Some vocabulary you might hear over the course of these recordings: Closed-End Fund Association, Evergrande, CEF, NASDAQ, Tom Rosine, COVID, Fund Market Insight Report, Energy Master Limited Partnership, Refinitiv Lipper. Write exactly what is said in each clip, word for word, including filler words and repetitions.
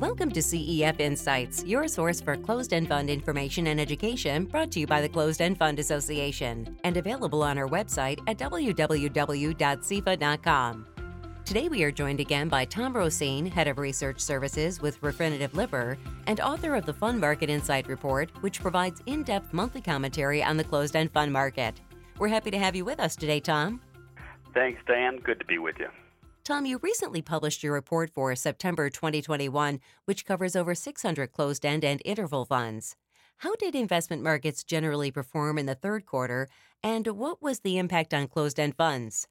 Welcome to C E F Insights, your source for closed-end fund information and education, brought to you by the Closed-End Fund Association and available on our website at w w w dot c f a dot com. Today we are joined again by Tom Rosine, Head of Research Services with Refinitiv Lipper and author of the Fund Market Insight Report, which provides in-depth monthly commentary on the closed-end fund market. We're happy to have you with us today, Tom. Thanks, Dan. Good to be with you. Tom, you recently published your report for September twenty twenty-one, which covers over six hundred closed-end and interval funds. How did investment markets generally perform in the third quarter, and what was the impact on closed-end funds?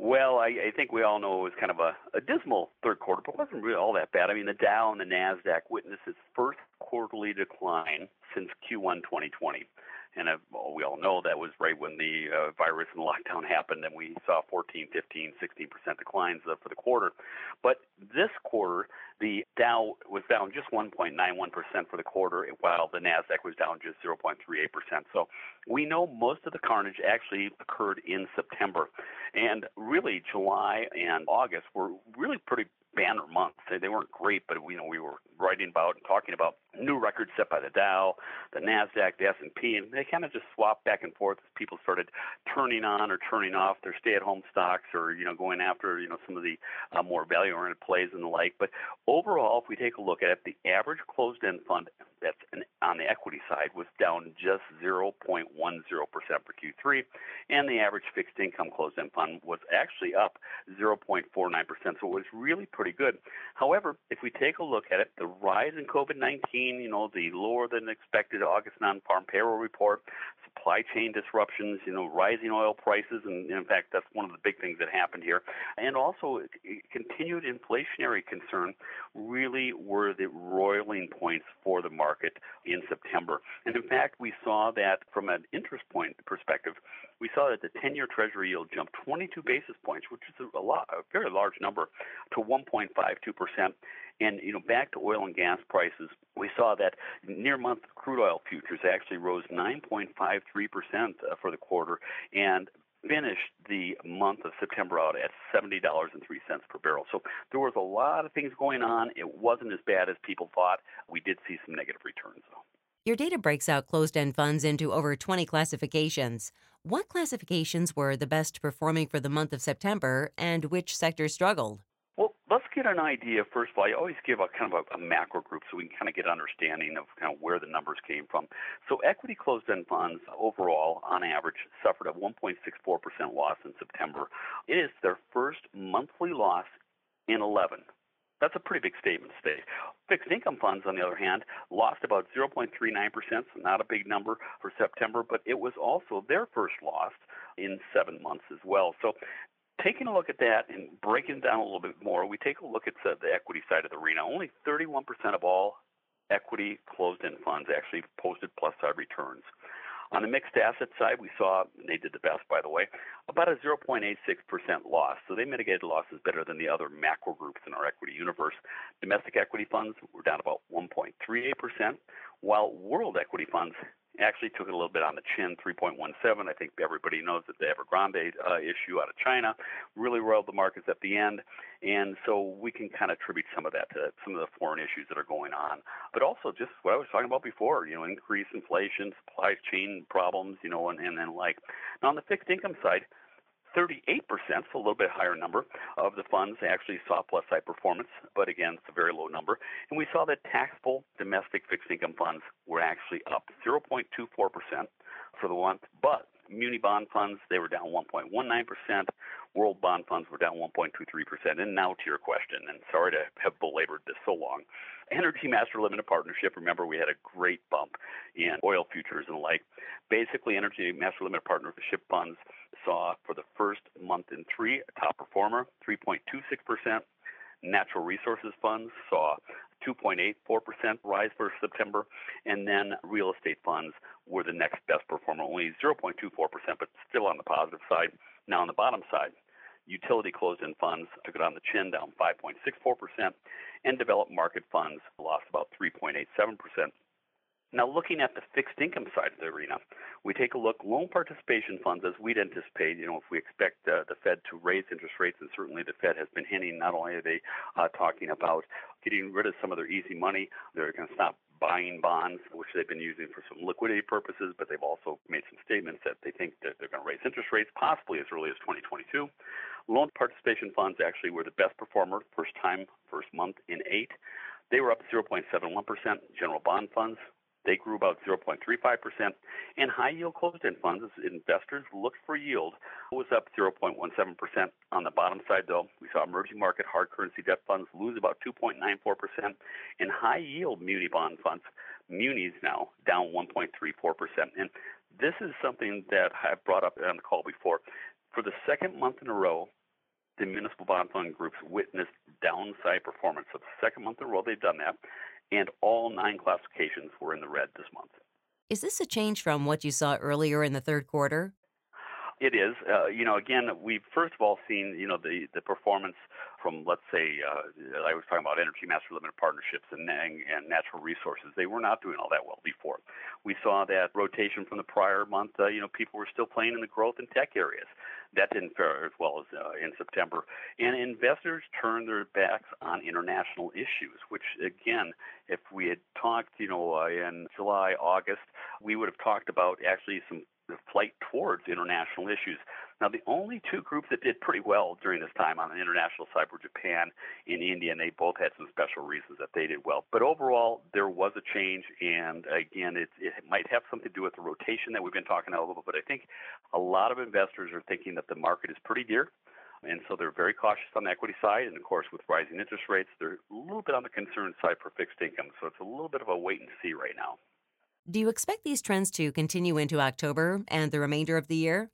Well, I, I think we all know it was kind of a, a dismal third quarter, but it wasn't really all that bad. I mean, the Dow and the NASDAQ witnessed its first quarterly decline since Q one twenty twenty. And uh, well, we all know that was right when the uh, virus and lockdown happened, and we saw fourteen, fifteen, sixteen percent declines uh, for the quarter. But this quarter, the Dow was down just one point nine one percent for the quarter, while the NASDAQ was down just zero point three eight percent. So we know most of the carnage actually occurred in September. And really, July and August were really pretty banner months. They weren't great, but we, you know, we were writing about and talking about new records set by the Dow, the NASDAQ, the S and P, and they kind of just swapped back and forth as people started turning on or turning off their stay-at-home stocks or, you know, going after, you know, some of the uh, more value-oriented plays and the like. But overall, if we take a look at it, the average closed-end fund that's an, on the equity side was down just zero point one zero percent for Q three, and the average fixed income closed-end fund was actually up zero point four nine percent, so it was really pretty good. However, if we take a look at it, the rise in COVID nineteen, you know, the lower than expected August non-farm payroll report, supply chain disruptions, you know, rising oil prices, and in fact, that's one of the big things that happened here, and also continued inflationary concern really were the roiling points for the market in September. And in fact, we saw that from an interest point perspective, we saw that the ten-year Treasury yield jumped twenty-two basis points, which is a lot, a very large number, to one point five two percent. And, you know, back to oil and gas prices, we saw that near-month crude oil futures actually rose nine point five three percent for the quarter and finished the month of September out at seventy dollars and three cents per barrel. So there was a lot of things going on. It wasn't as bad as people thought. We did see some negative returns, though. Your data breaks out closed-end funds into over twenty classifications. What classifications were the best performing for the month of September, and which sectors struggled? Well, let's get an idea, first of all. I always give a kind of a, a macro group so we can kind of get an understanding of kind of where the numbers came from. So equity closed-end funds overall, on average, suffered a one point six four percent loss in September. It is their first monthly loss in eleven. That's a pretty big statement today. Fixed income funds, on the other hand, lost about zero point three nine percent, so not a big number for September, but it was also their first loss in seven months as well. So taking a look at that and breaking it down a little bit more, we take a look at the equity side of the arena. Only thirty-one percent of all equity closed-end funds actually posted plus-side returns. On the mixed asset side, we saw, and they did the best, by the way, about a zero point eight six percent loss. So they mitigated losses better than the other macro groups in our equity universe. Domestic equity funds were down about one point three eight percent, while world equity funds actually took it a little bit on the chin, three point one seven. I think everybody knows that the Evergrande uh, issue out of China really roiled the markets at the end. And so we can kind of attribute some of that to some of the foreign issues that are going on. But also just what I was talking about before, you know, increased inflation, supply chain problems, you know, and, and then like. Now, on the fixed income side, thirty-eight percent, so a little bit higher number, of the funds actually saw plus-side performance, but again, it's a very low number. And we saw that taxable domestic fixed income funds were actually up zero point two four percent for the month, but muni bond funds, they were down one point one nine percent. World bond funds were down one point two three percent. And now to your question, and sorry to have belabored this so long. Energy Master Limited Partnership, remember we had a great bump in oil futures and the like. Basically, Energy Master Limited Partnership funds saw for the first month in three, a top performer, three point two six percent. Natural resources funds saw two point eight four percent rise for September, and then real estate funds were the next best performer, only zero point two four percent, but still on the positive side. Now on the bottom side, utility closed-end funds took it on the chin, down five point six four percent, and developed market funds lost about three point eight seven percent. Now, looking at the fixed income side of the arena, we take a look. Loan participation funds, as we'd anticipate, you know, if we expect uh, the Fed to raise interest rates, and certainly the Fed has been hinting, not only are they uh, talking about getting rid of some of their easy money. They're going to stop buying bonds, which they've been using for some liquidity purposes, but they've also made some statements that they think that they're going to raise interest rates possibly as early as twenty twenty-two. Loan participation funds actually were the best performer first time, first month in eight. They were up zero point seven one percent. General bond funds, they grew about zero point three five percent. And high-yield closed-end funds, as investors look for yield, was up zero point one seven percent. On the bottom side, though, we saw emerging market hard currency debt funds lose about two point nine four percent. And high-yield muni bond funds, munis now, down one point three four percent. And this is something that I've brought up on the call before. For the second month in a row, the municipal bond fund groups witnessed downside performance. So the second month in a row they've done that. And all nine classifications were in the red this month. Is this a change from what you saw earlier in the third quarter? It is. Uh, you know, again, we've first of all seen, you know, the, the performance from, let's say, uh, I was talking about Energy Master Limited Partnerships and, and, and natural resources. They were not doing all that well before. We saw that rotation from the prior month. Uh, you know, people were still playing in the growth and tech areas. That didn't fare as well as uh, in September. And investors turned their backs on international issues, which, again, if we had talked, you know, uh, in July, August, we would have talked about actually some the flight towards international issues. Now, the only two groups that did pretty well during this time on the international side were Japan and India, and they both had some special reasons that they did well. But overall, there was a change, and again, it, it might have something to do with the rotation that we've been talking about a little bit, but I think a lot of investors are thinking that the market is pretty dear, and so they're very cautious on the equity side, and of course, with rising interest rates, they're a little bit on the concern side for fixed income, so it's a little bit of a wait and see right now. Do you expect these trends to continue into October and the remainder of the year?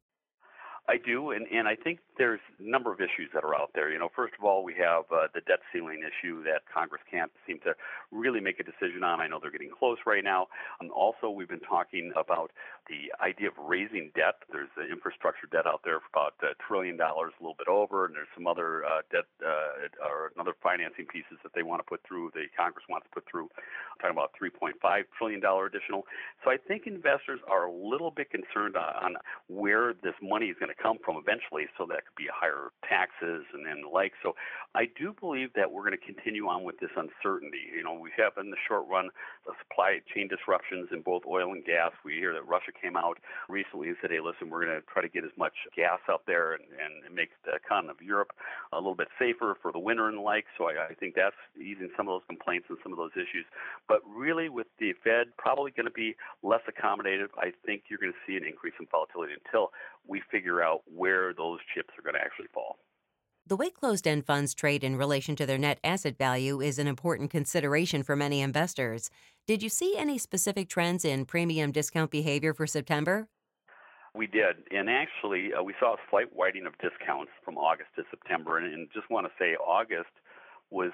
I do, and, and I think there's a number of issues that are out there. You know, first of all, we have uh, the debt ceiling issue that Congress can't seem to really make a decision on. I know they're getting close right now. And also, we've been talking about the idea of raising debt. There's the infrastructure debt out there for about a trillion dollars, a little bit over, and there's some other uh, debt uh, or another financing pieces that they want to put through, the Congress wants to put through. I'm talking about three point five trillion dollars additional. So I think investors are a little bit concerned on where this money is going to come from eventually, so that could be higher taxes and then the like. So I do believe that we're going to continue on with this uncertainty. You know, we have in the short run the supply chain disruptions in both oil and gas. We hear that Russia came out recently and said, hey, listen, we're going to try to get as much gas out there and, and make the continent of Europe a little bit safer for the winter and the like. So I, I think that's easing some of those complaints and some of those issues. But really with the Fed probably going to be less accommodative, I think you're going to see an increase in volatility until we figure out out where those chips are going to actually fall. The way closed-end funds trade in relation to their net asset value is an important consideration for many investors. Did you see any specific trends in premium discount behavior for September? We did, and actually uh, we saw a slight widening of discounts from August to September, and, and just want to say August was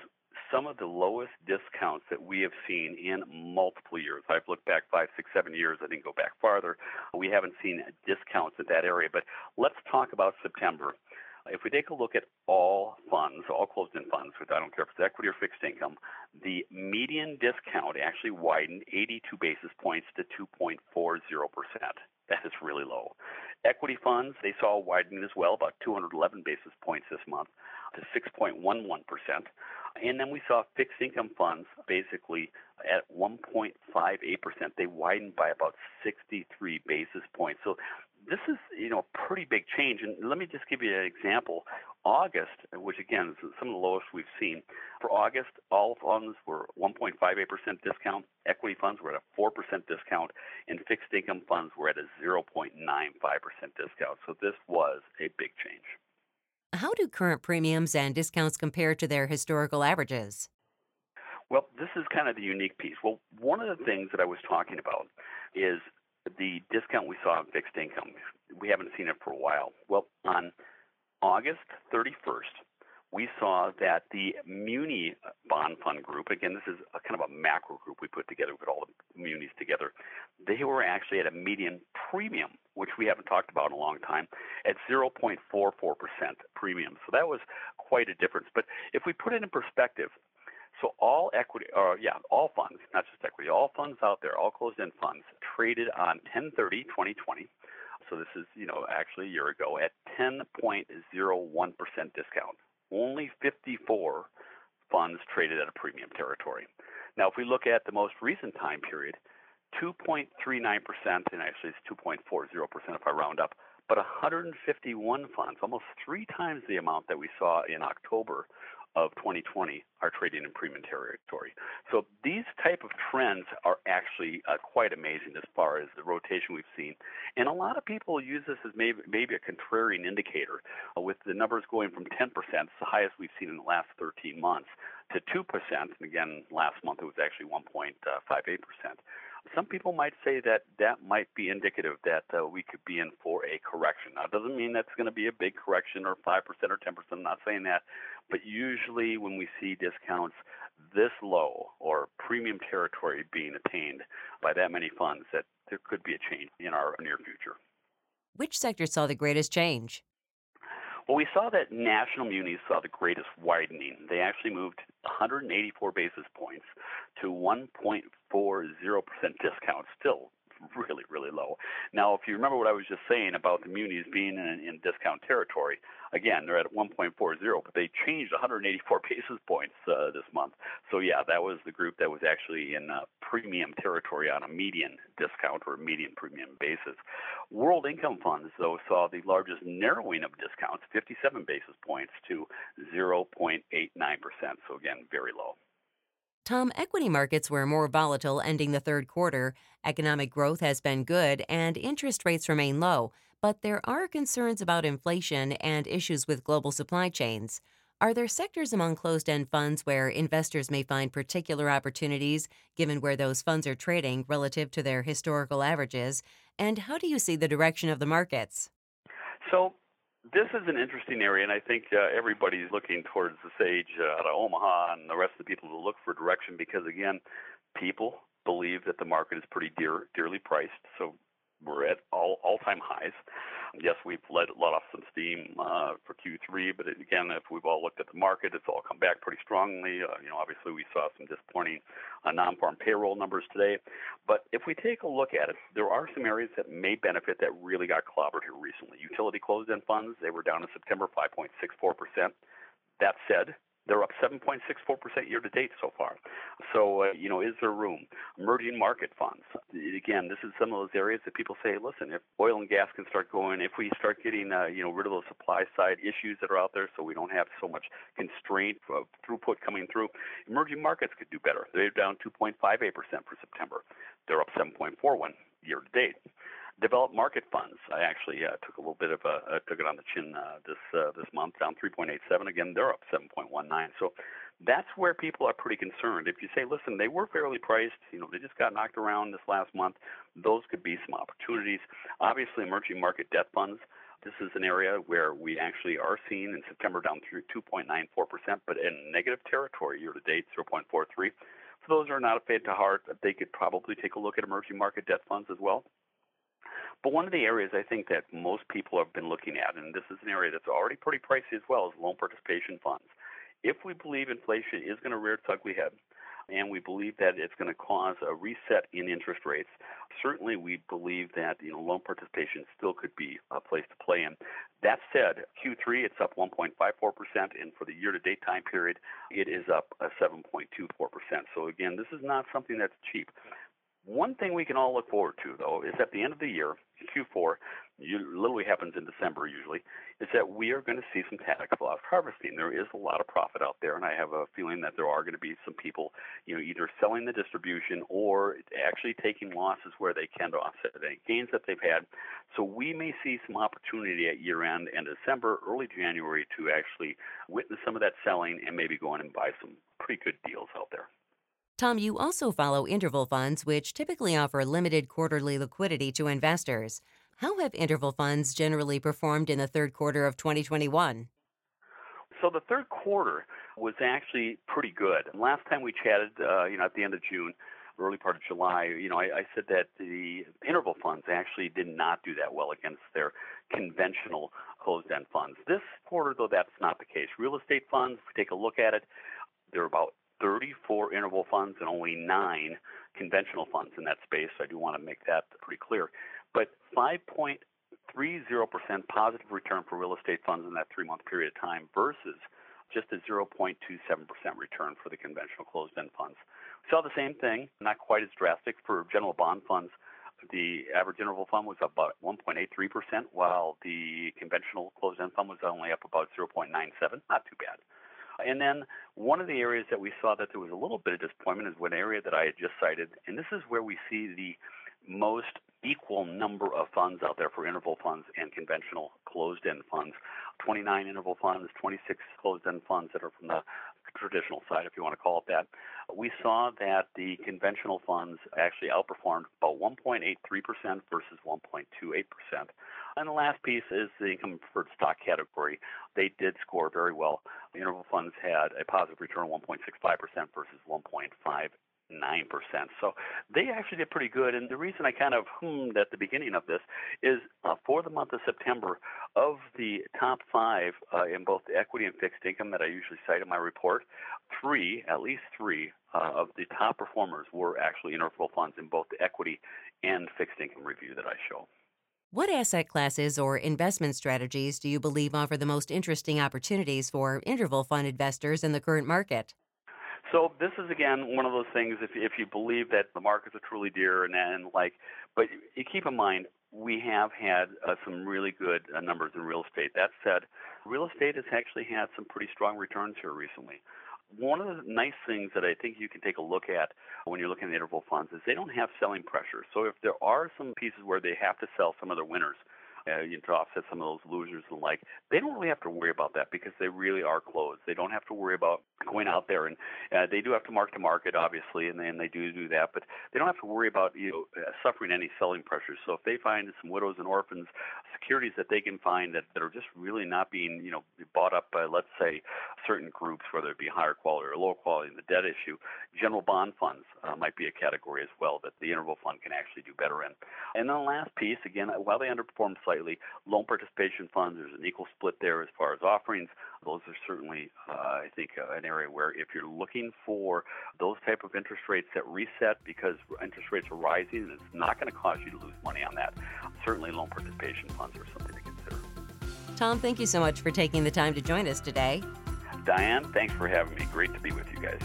some of the lowest discounts that we have seen in multiple years. I've looked back five, six, seven years. I didn't go back farther. We haven't seen discounts at that area. But let's talk about September. If we take a look at all funds, all closed-end funds, which I don't care if it's equity or fixed income, the median discount actually widened eighty-two basis points to two point four zero percent. That is really low. Equity funds, they saw a widening as well, about two hundred eleven basis points this month to six point one one percent. And then we saw fixed income funds basically at one point five eight percent. They widened by about sixty-three basis points. So this is, you know, a pretty big change. And let me just give you an example. August, which again is some of the lowest we've seen, for August, all funds were one point five eight percent discount. Equity funds were at a four percent discount, and fixed income funds were at a zero point nine five percent discount. So this was a big change. How do current premiums and discounts compare to their historical averages? Well, this is kind of the unique piece. Well, one of the things that I was talking about is the discount we saw on fixed income. We haven't seen it for a while. Well, on August thirty-first, we saw that the muni bond fund group, again, this is a kind of a macro group we put together, we put all the munis together, they were actually at a median premium, which we haven't talked about in a long time, at zero point four four percent premium. So that was quite a difference. But if we put it in perspective, so all equity, or yeah, all funds, not just equity, all funds out there, all closed-end funds, traded on ten thirty twenty twenty. So this is, you know, actually a year ago at ten point zero one percent discount. Only fifty-four funds traded at a premium territory. Now, if we look at the most recent time period, two point three nine percent, and actually it's two point four zero percent if I round up, but one hundred fifty-one funds, almost three times the amount that we saw in October of twenty twenty, are trading in premium territory. So these type of trends are actually uh, quite amazing as far as the rotation we've seen. And a lot of people use this as maybe, maybe a contrarian indicator, uh, with the numbers going from ten percent, it's the highest we've seen in the last thirteen months, to two percent. And again, last month it was actually one point five eight percent. Some people might say that that might be indicative that uh, we could be in for a correction. Now, it doesn't mean that's going to be a big correction or five percent or ten percent. I'm not saying that. But usually when we see discounts this low or premium territory being attained by that many funds, that there could be a change in our near future. Which sector saw the greatest change? Well, we saw that national munis saw the greatest widening. They actually moved one hundred eighty-four basis points to one point four zero percent discount, still really, really low. Now, if you remember what I was just saying about the munis being in, in discount territory, again, they're at one point four zero, but they changed one hundred eighty-four basis points uh, this month. So, yeah, that was the group that was actually in uh, premium territory on a median discount or median premium basis. World income funds, though, saw the largest narrowing of discounts, fifty-seven basis points to zero point eight nine percent. So, again, very low. Tom, equity markets were more volatile ending the third quarter. Economic growth has been good and interest rates remain low, but there are concerns about inflation and issues with global supply chains. Are there sectors among closed-end funds where investors may find particular opportunities, given where those funds are trading relative to their historical averages? And how do you see the direction of the markets? So, this is an interesting area, and I think uh, everybody's looking towards the Sage uh, out of Omaha and the rest of the people to look for direction because, again, people believe that the market is pretty dear, dearly priced. So we're at all, all-time highs. Yes, we've let, let off some steam uh, for Q three, but again, if we've all looked at the market, it's all come back pretty strongly. Uh, you know, obviously, we saw some disappointing uh, non-farm payroll numbers today. But if we take a look at it, there are some areas that may benefit that really got clobbered here recently. Utility closed-end funds, they were down in September five point six four percent. That said, they're up seven point six four percent year-to-date so far. So, uh, you know, is there room? Emerging market funds. Again, this is some of those areas that people say, listen, if oil and gas can start going, if we start getting, uh, you know, rid of those supply-side issues that are out there so we don't have so much constraint uh, throughput coming through, emerging markets could do better. They're down two point five eight percent for September. They're up seven point four one percent year-to-date. Developed market funds. I actually uh, took a little bit of a uh, took it on the chin uh, this uh, this month, down three point eight seven. Again, they're up seven point one nine. So that's where people are pretty concerned. If you say, listen, they were fairly priced, you know, they just got knocked around this last month. Those could be some opportunities. Obviously, emerging market debt funds. This is an area where we actually are seeing in September down through two point nine four percent, but in negative territory year to date, zero point four three. For those who are not afraid to heart, they could probably take a look at emerging market debt funds as well. But one of the areas I think that most people have been looking at, and this is an area that's already pretty pricey as well, is loan participation funds. If we believe inflation is going to rear its ugly head, and we believe that it's going to cause a reset in interest rates, certainly we believe that, you know, loan participation still could be a place to play in. That said, Q three, it's up one point five four percent, and for the year-to-date time period, it is up seven point two four percent. So again, this is not something that's cheap. One thing we can all look forward to, though, is at the end of the year, Q four, you, literally happens in December usually, is that we are going to see some tax loss harvesting. There is a lot of profit out there, and I have a feeling that there are going to be some people, you know, either selling the distribution or actually taking losses where they can to offset any gains that they've had. So we may see some opportunity at year-end and December, early January, to actually witness some of that selling and maybe go in and buy some pretty good deals out there. Tom, you also follow interval funds, which typically offer limited quarterly liquidity to investors. How have interval funds generally performed in the third quarter of twenty twenty-one? So the third quarter was actually pretty good. Last time we chatted, uh, you know, at the end of June, early part of July, you know, I, I said that the interval funds actually did not do that well against their conventional closed-end funds. This quarter, though, that's not the case. Real estate funds, if we take a look at it, they're about thirty-four interval funds and only nine conventional funds in that space. I do want to make that pretty clear. But five point three zero percent positive return for real estate funds in that three-month period of time versus just a zero point two seven percent return for the conventional closed-end funds. We saw the same thing, not quite as drastic for general bond funds. The average interval fund was up about one point eight three percent, while the conventional closed-end fund was only up about zero point nine seven, not too bad. And then one of the areas that we saw that there was a little bit of disappointment is one area that I had just cited, and this is where we see the most equal number of funds out there for interval funds and conventional closed-end funds. twenty-nine interval funds, twenty-six closed-end funds that are from the traditional side, if you want to call it that. We saw that the conventional funds actually outperformed about one point eight three percent versus one point two eight percent. And the last piece is the income preferred stock category. They did score very well. The interval funds had a positive return of one point six five percent versus one point five percent. nine percent. So they actually did pretty good. And the reason I kind of hummed at the beginning of this is uh, for the month of September, of the top five uh, in both the equity and fixed income that I usually cite in my report, three, at least three uh, of the top performers were actually interval funds in both the equity and fixed income review that I show. What asset classes or investment strategies do you believe offer the most interesting opportunities for interval fund investors in the current market? So this is, again, one of those things, if, if you believe that the markets are truly dear and, and like, but you keep in mind, we have had uh, some really good uh, numbers in real estate. That said, real estate has actually had some pretty strong returns here recently. One of the nice things that I think you can take a look at when you're looking at interval funds is they don't have selling pressure. So if there are some pieces where they have to sell some of their winners, Uh, you know, to offset some of those losers and like, they don't really have to worry about that because they really are closed. They don't have to worry about going out there. And uh, they do have to mark to market, obviously, and they, and they do do that. But they don't have to worry about you know, uh, suffering any selling pressure. So if they find some widows and orphans, securities that they can find that, that are just really not being you know bought up by, let's say, certain groups, whether it be higher quality or lower quality in the debt issue, general bond funds uh, might be a category as well that the interval fund can actually do better in. And then the last piece, again, while they underperform slightly, loan participation funds, there's an equal split there as far as offerings. Those are certainly, uh, I think, uh, an area where if you're looking for those type of interest rates that reset because interest rates are rising and it's not going to cause you to lose money on that, certainly loan participation funds are something to consider. Tom, thank you so much for taking the time to join us today. Diane, thanks for having me. Great to be with you guys.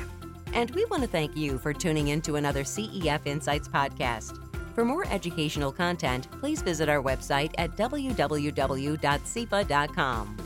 And we want to thank you for tuning in to another C E F Insights podcast. For more educational content, please visit our website at w w w dot c e f a dot com.